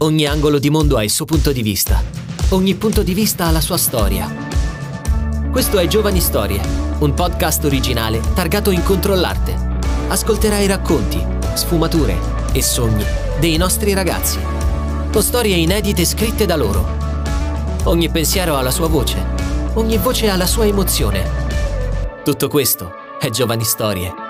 Ogni angolo di mondo ha il suo punto di vista. Ogni punto di vista ha la sua storia. Questo è Giovani Storie, un podcast originale targato Incontroll'arte. Ascolterai racconti, sfumature e sogni dei nostri ragazzi. Con storie inedite scritte da loro. Ogni pensiero ha la sua voce. Ogni voce ha la sua emozione. Tutto questo è Giovani Storie.